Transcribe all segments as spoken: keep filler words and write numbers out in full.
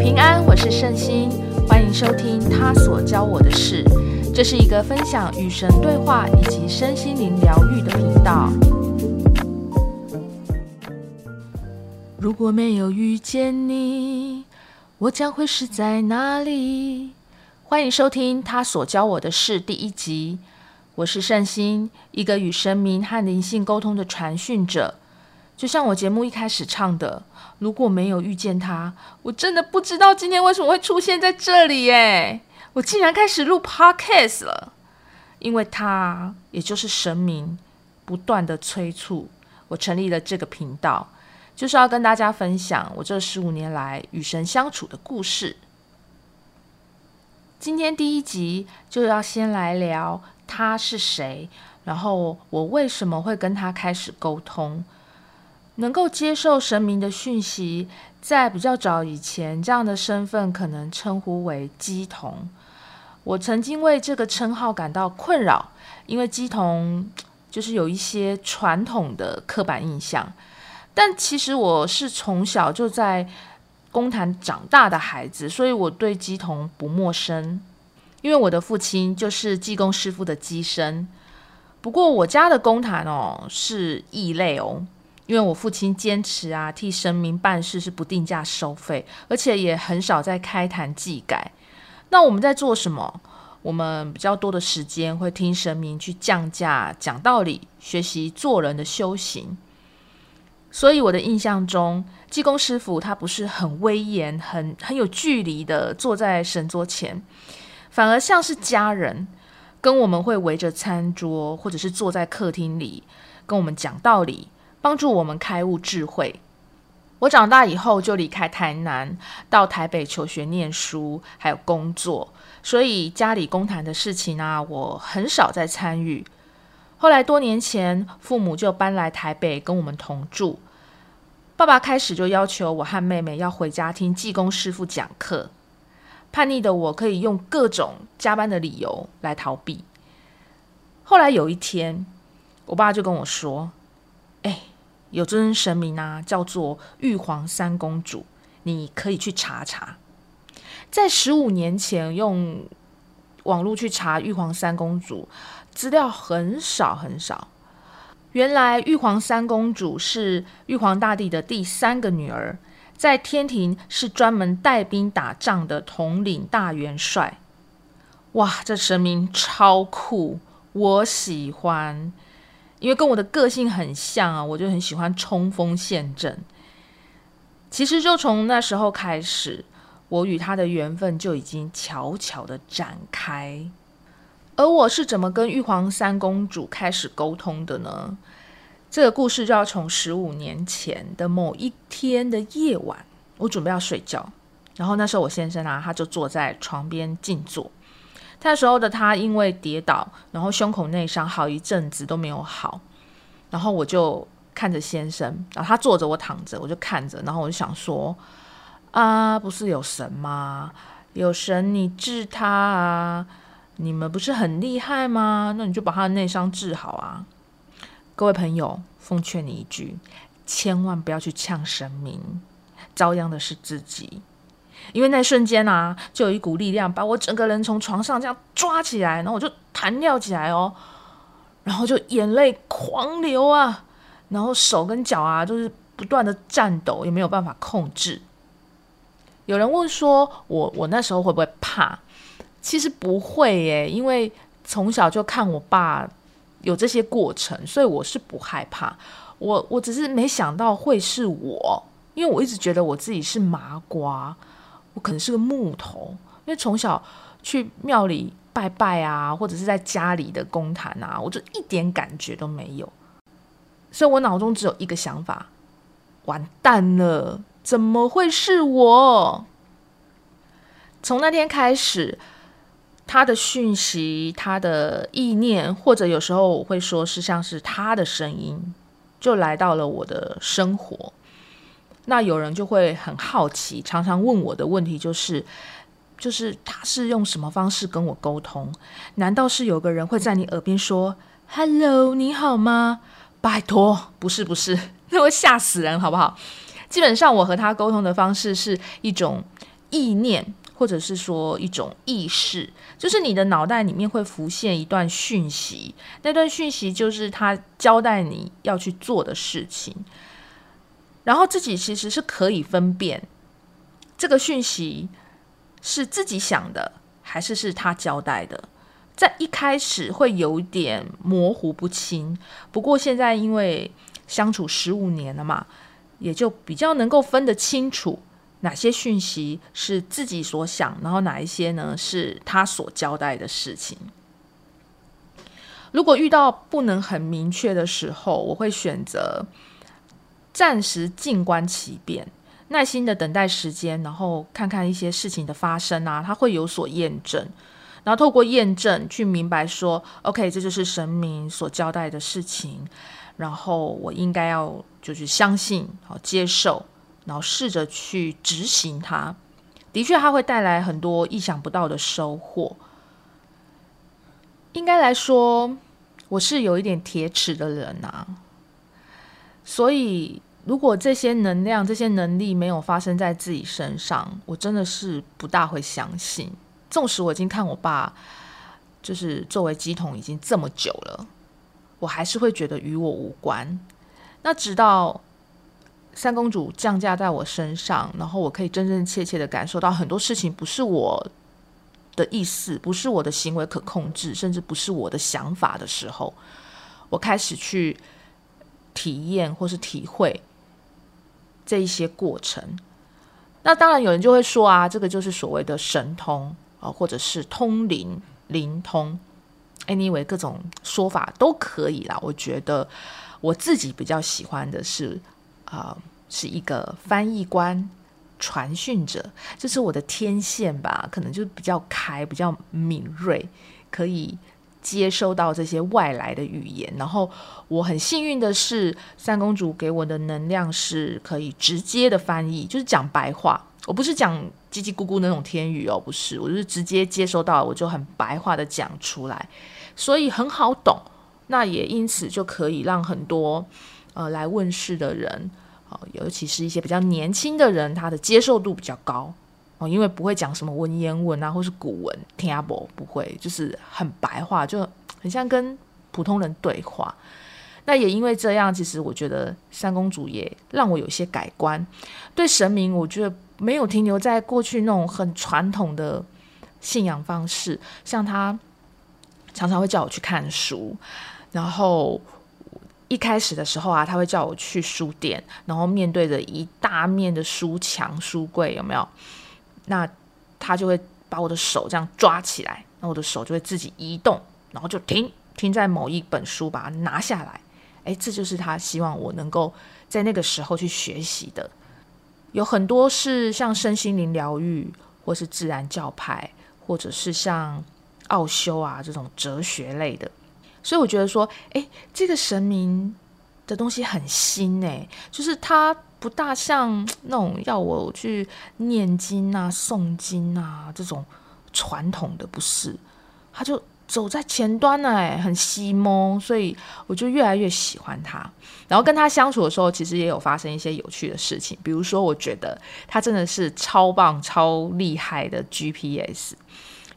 平安，我是圣心，欢迎收听他所教我的事。这是一个分享与神对话以及身心灵疗愈的频道。如果没有遇见你，我将会是在哪里？欢迎收听他所教我的事第一集。我是圣心，一个与神明和灵性沟通的传讯者。就像我节目一开始唱的，如果没有遇见他，我真的不知道今天为什么会出现在这里耶！我竟然开始录 podcast 了，因为他，也就是神明，不断的催促，我成立了这个频道，就是要跟大家分享我这十五年来与神相处的故事。今天第一集就要先来聊他是谁，然后我为什么会跟他开始沟通。能够接受神明的讯息，在比较早以前，这样的身份可能称呼为乩童。我曾经为这个称号感到困扰，因为乩童就是有一些传统的刻板印象。但其实我是从小就在公坛长大的孩子，所以我对乩童不陌生，因为我的父亲就是济公师傅的乩身。不过我家的公坛哦是异类哦，因为我父亲坚持啊，替神明办事是不定价收费，而且也很少在开坛祭改。那我们在做什么？我们比较多的时间会听神明去降价、讲道理，学习做人的修行。所以我的印象中，济公师傅他不是很威严、很很有距离的坐在神桌前，反而像是家人，跟我们会围着餐桌，或者是坐在客厅里跟我们讲道理，帮助我们开悟智慧。我长大以后就离开台南，到台北求学念书还有工作，所以家里公坛的事情啊，我很少在参与。后来多年前，父母就搬来台北跟我们同住，爸爸开始就要求我和妹妹要回家听济公师父讲课。叛逆的我可以用各种加班的理由来逃避。后来有一天，我爸就跟我说，哎，有尊神明啊，叫做玉皇三公主，你可以去查查。在十五年前用网络去查玉皇三公主，资料很少很少。原来玉皇三公主是玉皇大帝的第三个女儿，在天庭是专门带兵打仗的统领大元帅。哇，这神明超酷，我喜欢。因为跟我的个性很像啊，我就很喜欢冲锋陷阵。其实就从那时候开始，我与他的缘分就已经悄悄的展开。而我是怎么跟玉皇三公主开始沟通的呢？这个故事就要从十五年前的某一天的夜晚，我准备要睡觉，然后那时候我先生啊，他就坐在床边静坐。那时候的他因为跌倒，然后胸口内伤好一阵子都没有好，然后我就看着先生，然后他坐着我躺着，我就看着，然后我就想说啊，不是有神吗？有神你治他啊，你们不是很厉害吗？那你就把他的内伤治好啊。各位朋友，奉劝你一句，千万不要去呛神明，遭殃的是自己。因为那瞬间啊，就有一股力量把我整个人从床上这样抓起来，然后我就弹跳起来哦，然后就眼泪狂流啊，然后手跟脚啊就是不断的颤抖，也没有办法控制。有人问说我我那时候会不会怕？其实不会耶，因为从小就看我爸有这些过程，所以我是不害怕。我我只是没想到会是我，因为我一直觉得我自己是麻瓜。我可能是个木头，因为从小去庙里拜拜啊，或者是在家里的公坛啊，我就一点感觉都没有，所以我脑中只有一个想法，完蛋了，怎么会是我？从那天开始，他的讯息，他的意念，或者有时候我会说是像是他的声音，就来到了我的生活。那有人就会很好奇，常常问我的问题就是就是他是用什么方式跟我沟通？难道是有个人会在你耳边说 Hello 你好吗？拜托，不是不是，那会吓死人好不好？基本上我和他沟通的方式是一种意念，或者是说一种意识，就是你的脑袋里面会浮现一段讯息，那段讯息就是他交代你要去做的事情，然后自己其实是可以分辨这个讯息是自己想的还是是他交代的，在一开始会有点模糊不清，不过现在因为相处十五年了嘛，也就比较能够分得清楚哪些讯息是自己所想，然后哪一些呢是他所交代的事情。如果遇到不能很明确的时候，我会选择暂时静观其变，耐心的等待时间，然后看看一些事情的发生啊，它会有所验证，然后透过验证去明白说 OK 这就是神明所交代的事情，然后我应该要就是相信接受，然后试着去执行它。的确它会带来很多意想不到的收获。应该来说我是有一点铁齿的人啊，所以如果这些能量这些能力没有发生在自己身上，我真的是不大会相信，纵使我已经看我爸就是作为乩童已经这么久了，我还是会觉得与我无关。那直到三公主降驾在我身上，然后我可以真真切切的感受到很多事情不是我的意思，不是我的行为可控制，甚至不是我的想法的时候，我开始去体验或是体会这一些过程。那当然有人就会说啊，这个就是所谓的神通、呃、或者是通灵灵通 anyway 各种说法都可以啦。我觉得我自己比较喜欢的是呃、是一个翻译官传讯者，这是我的天线吧，可能就比较开比较敏锐，可以接收到这些外来的语言。然后我很幸运的是三公主给我的能量是可以直接的翻译，就是讲白话，我不是讲叽叽咕咕那种天语哦，不是，我就是直接接收到我就很白话的讲出来，所以很好懂。那也因此就可以让很多呃，来问世的人、哦、尤其是一些比较年轻的人，他的接受度比较高、哦、因为不会讲什么文言文啊或是古文，听不不会，就是很白话，就很像跟普通人对话。那也因为这样，其实我觉得三公主也让我有些改观，对神明我觉得没有停留在过去那种很传统的信仰方式，像他常常会叫我去看书，然后一开始的时候啊，他会叫我去书店，然后面对着一大面的书墙书柜，有没有？那他就会把我的手这样抓起来，那我的手就会自己移动，然后就停停在某一本书，把它拿下来。哎，这就是他希望我能够在那个时候去学习的。有很多是像身心灵疗愈，或是自然教派，或者是像奥修啊这种哲学类的。所以我觉得说哎，这个神明的东西很新耶，就是它不大像那种要我去念经啊诵经啊这种传统的，不是，它就走在前端了耶，很吸摸，所以我就越来越喜欢它。然后跟它相处的时候，其实也有发生一些有趣的事情，比如说我觉得它真的是超棒超厉害的 G P S。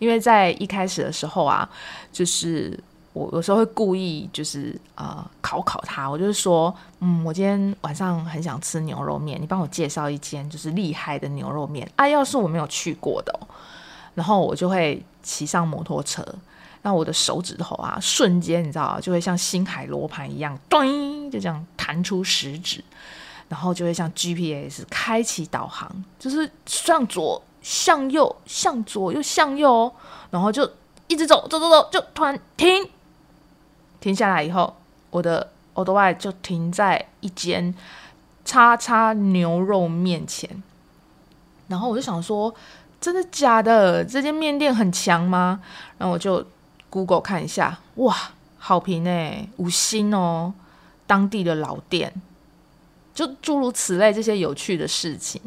因为在一开始的时候啊，就是我有时候会故意就是呃考考他，我就是说嗯，我今天晚上很想吃牛肉面，你帮我介绍一间就是厉害的牛肉面啊，要是我没有去过的、哦、然后我就会骑上摩托车，那我的手指头啊瞬间你知道就会像星海罗盘一样咚，就这样弹出食指，然后就会像 G P S 开启导航，就是向左向右向左又向右、哦、然后就一直走走走走，就突然停停下来以后，我的 Odoy 就停在一间叉叉牛肉面前，然后我就想说真的假的，这间面店很强吗？然后我就 Google 看一下，哇，好评耶，五星哦，当地的老店，就诸如此类这些有趣的事情。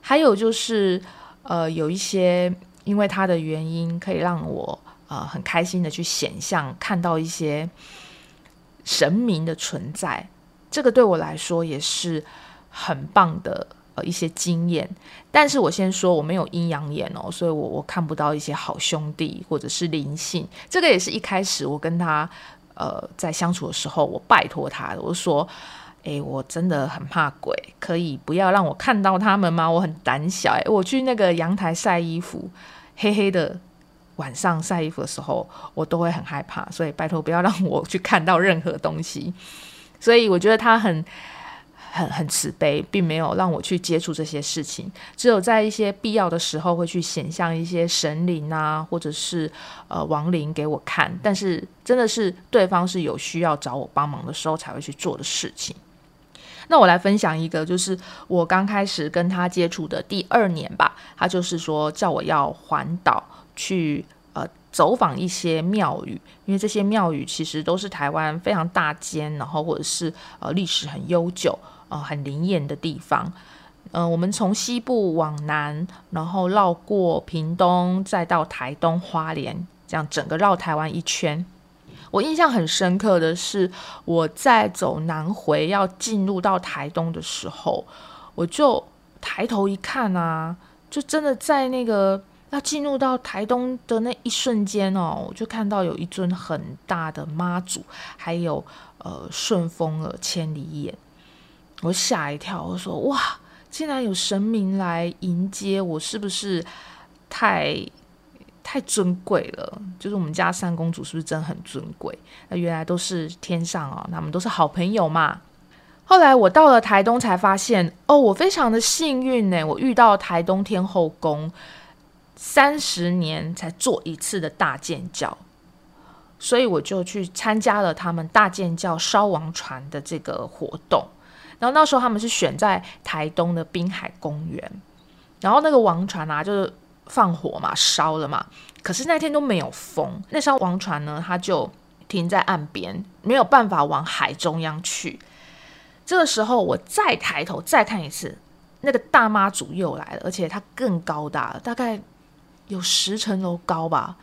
还有就是呃，有一些因为它的原因可以让我呃，很开心的去显象看到一些神明的存在，这个对我来说也是很棒的呃一些经验，但是我先说我没有阴阳眼哦，所以我我看不到一些好兄弟或者是灵性，这个也是一开始我跟他呃在相处的时候我拜托他的，我说哎，我真的很怕鬼，可以不要让我看到他们吗？我很胆小。哎，我去那个阳台晒衣服，黑黑的晚上晒衣服的时候，我都会很害怕，所以拜托不要让我去看到任何东西。所以我觉得他很很很慈悲，并没有让我去接触这些事情，只有在一些必要的时候会去显像一些神灵啊，或者是呃亡灵给我看，但是真的是对方是有需要找我帮忙的时候才会去做的事情。那我来分享一个，就是我刚开始跟他接触的第二年吧，他就是说叫我要环岛去呃走访一些庙宇，因为这些庙宇其实都是台湾非常大间，然后或者是呃历史很悠久、呃、很灵验的地方。呃，我们从西部往南，然后绕过屏东，再到台东花莲，这样整个绕台湾一圈。我印象很深刻的是，我在走南回要进入到台东的时候，我就抬头一看啊，就真的在那个要进入到台东的那一瞬间哦，我就看到有一尊很大的妈祖，还有呃顺风耳、千里眼，我吓一跳，我说哇，竟然有神明来迎接我，是不是太？太尊贵了，就是我们家三公主是不是真的很尊贵？那原来都是天上哦，他们都是好朋友嘛。后来我到了台东才发现，哦，我非常的幸运呢，我遇到台东天后宫三十年才做一次的大建教，所以我就去参加了他们大建教烧王船的这个活动。然后那时候他们是选在台东的滨海公园，然后那个王船啊，就是放火嘛，烧了嘛，可是那天都没有风，那艘王船呢，它就停在岸边，没有办法往海中央去。这个时候我再抬头再看一次，那个大妈祖又来了，而且它更高大了，大概有十层楼高吧。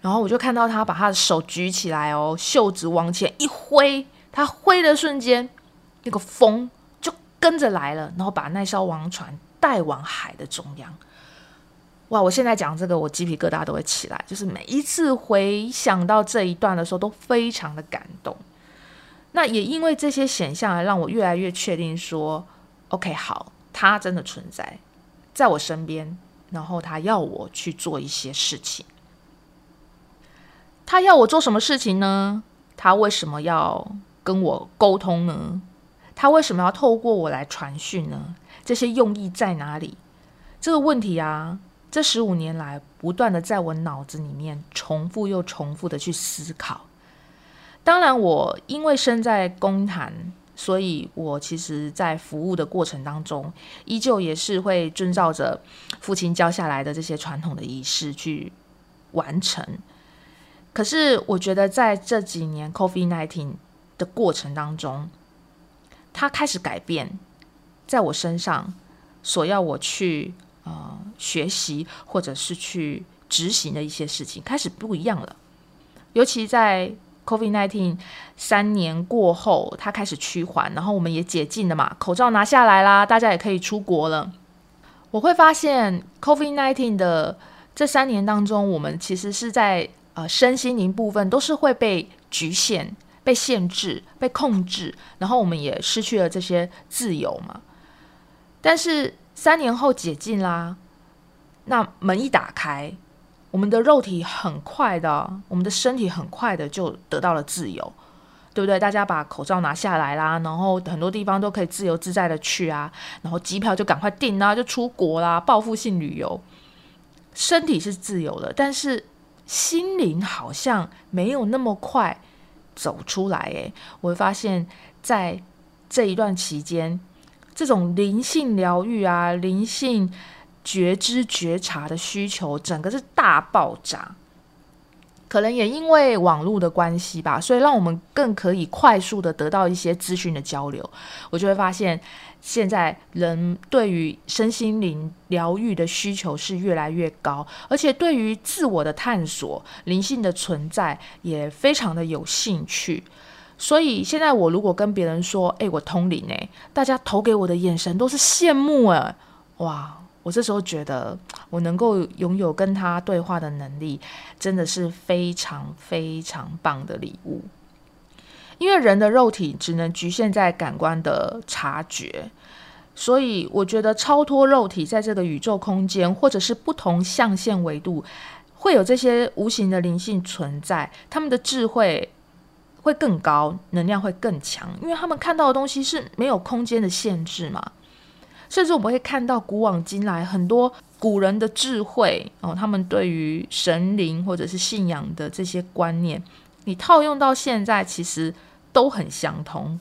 然后我就看到他把他的手举起来哦，袖子往前一挥，他挥的瞬间，那个风就跟着来了，然后把那艘王船带往海的中央。哇！我现在讲这个，我鸡皮疙瘩都会起来。就是每一次回想到这一段的时候，都非常的感动。那也因为这些显象，让我越来越确定说 ，OK， 好，它真的存在，在我身边，然后它要我去做一些事情。它要我做什么事情呢？它为什么要跟我沟通呢？它为什么要透过我来传讯呢？这些用意在哪里？这个问题啊。这十五年来不断的在我脑子里面重复又重复的去思考。当然我因为身在公坛，所以我其实在服务的过程当中依旧也是会遵照着父亲教下来的这些传统的仪式去完成。可是我觉得在这几年 COVID 十九 的过程当中，它开始改变在我身上所要我去呃、学习或者是去执行的一些事情开始不一样了。尤其在 COVID 十九 三年过后，它开始趋缓，然后我们也解禁了嘛，口罩拿下来啦，大家也可以出国了。我会发现 COVID 十九 的这三年当中，我们其实是在、呃、身心灵部分都是会被局限、被限制、被控制，然后我们也失去了这些自由嘛。但是三年后解禁啦，那门一打开，我们的肉体很快的，我们的身体很快的就得到了自由，对不对？大家把口罩拿下来啦，然后很多地方都可以自由自在的去啊，然后机票就赶快订啦，就出国啦，报复性旅游。身体是自由的，但是心灵好像没有那么快走出来耶。我会发现在这一段期间，这种灵性疗愈啊，灵性觉知觉察的需求整个是大爆炸。可能也因为网络的关系吧，所以让我们更可以快速的得到一些资讯的交流。我就会发现现在人对于身心灵疗愈的需求是越来越高，而且对于自我的探索、灵性的存在也非常的有兴趣。所以现在我如果跟别人说，哎、欸，我通灵哎、欸，大家投给我的眼神都是羡慕哎、欸，哇！我这时候觉得我能够拥有跟他对话的能力，真的是非常非常棒的礼物。因为人的肉体只能局限在感官的察觉，所以我觉得超脱肉体，在这个宇宙空间或者是不同象限维度，会有这些无形的灵性存在，他们的智慧会更高，能量会更强，因为他们看到的东西是没有空间的限制嘛。甚至我们会看到古往今来很多古人的智慧、哦、他们对于神灵或者是信仰的这些观念，你套用到现在其实都很相同。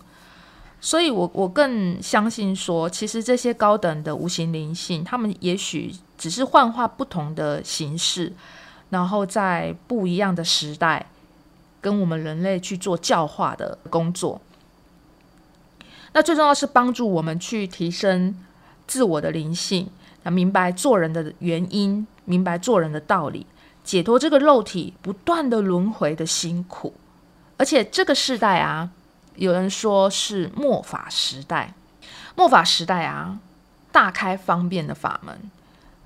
所以 我, 我更相信说，其实这些高等的无形灵性，他们也许只是幻化不同的形式，然后在不一样的时代跟我们人类去做教化的工作。那最重要是帮助我们去提升自我的灵性，明白做人的原因，明白做人的道理，解脱这个肉体不断的轮回的辛苦。而且这个时代啊，有人说是末法时代，末法时代啊，大开方便的法门，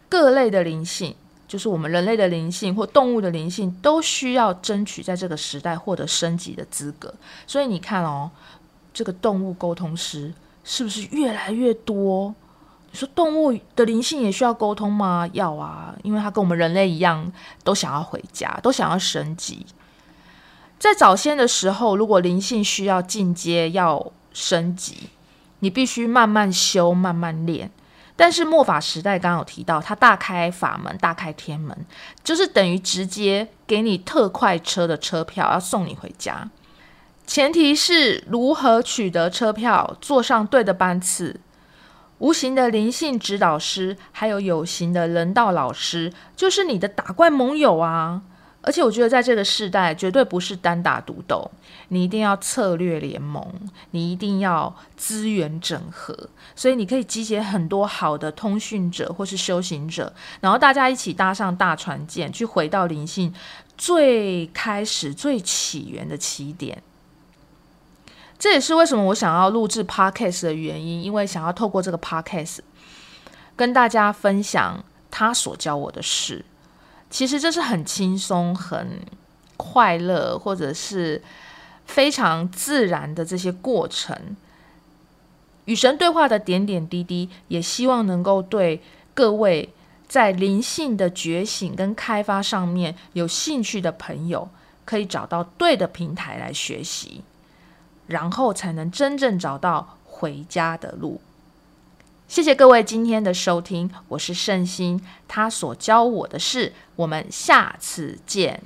各类的灵性，就是我们人类的灵性或动物的灵性，都需要争取在这个时代获得升级的资格。所以你看哦，这个动物沟通师是不是越来越多？你说动物的灵性也需要沟通吗？要啊，因为它跟我们人类一样，都想要回家，都想要升级。在早先的时候，如果灵性需要进阶、要升级，你必须慢慢修、慢慢练。但是末法时代刚刚有提到，它大开法门、大开天门，就是等于直接给你特快车的车票，要送你回家。前提是如何取得车票，坐上对的班次。无形的灵性指导师，还有有形的人道老师，就是你的打怪盟友啊！而且我觉得在这个世代，绝对不是单打独斗，你一定要策略联盟，你一定要资源整合，所以你可以集结很多好的通讯者或是修行者，然后大家一起搭上大船舰，去回到灵性最开始、最起源的起点。这也是为什么我想要录制 podcast 的原因，因为想要透过这个 podcast 跟大家分享他所教我的事。其实这是很轻松、很快乐，或者是非常自然的这些过程。与神对话的点点滴滴，也希望能够对各位在灵性的觉醒跟开发上面有兴趣的朋友，可以找到对的平台来学习。然后才能真正找到回家的路。谢谢各位今天的收听，我是圣心，他所教我的事，我们下次见。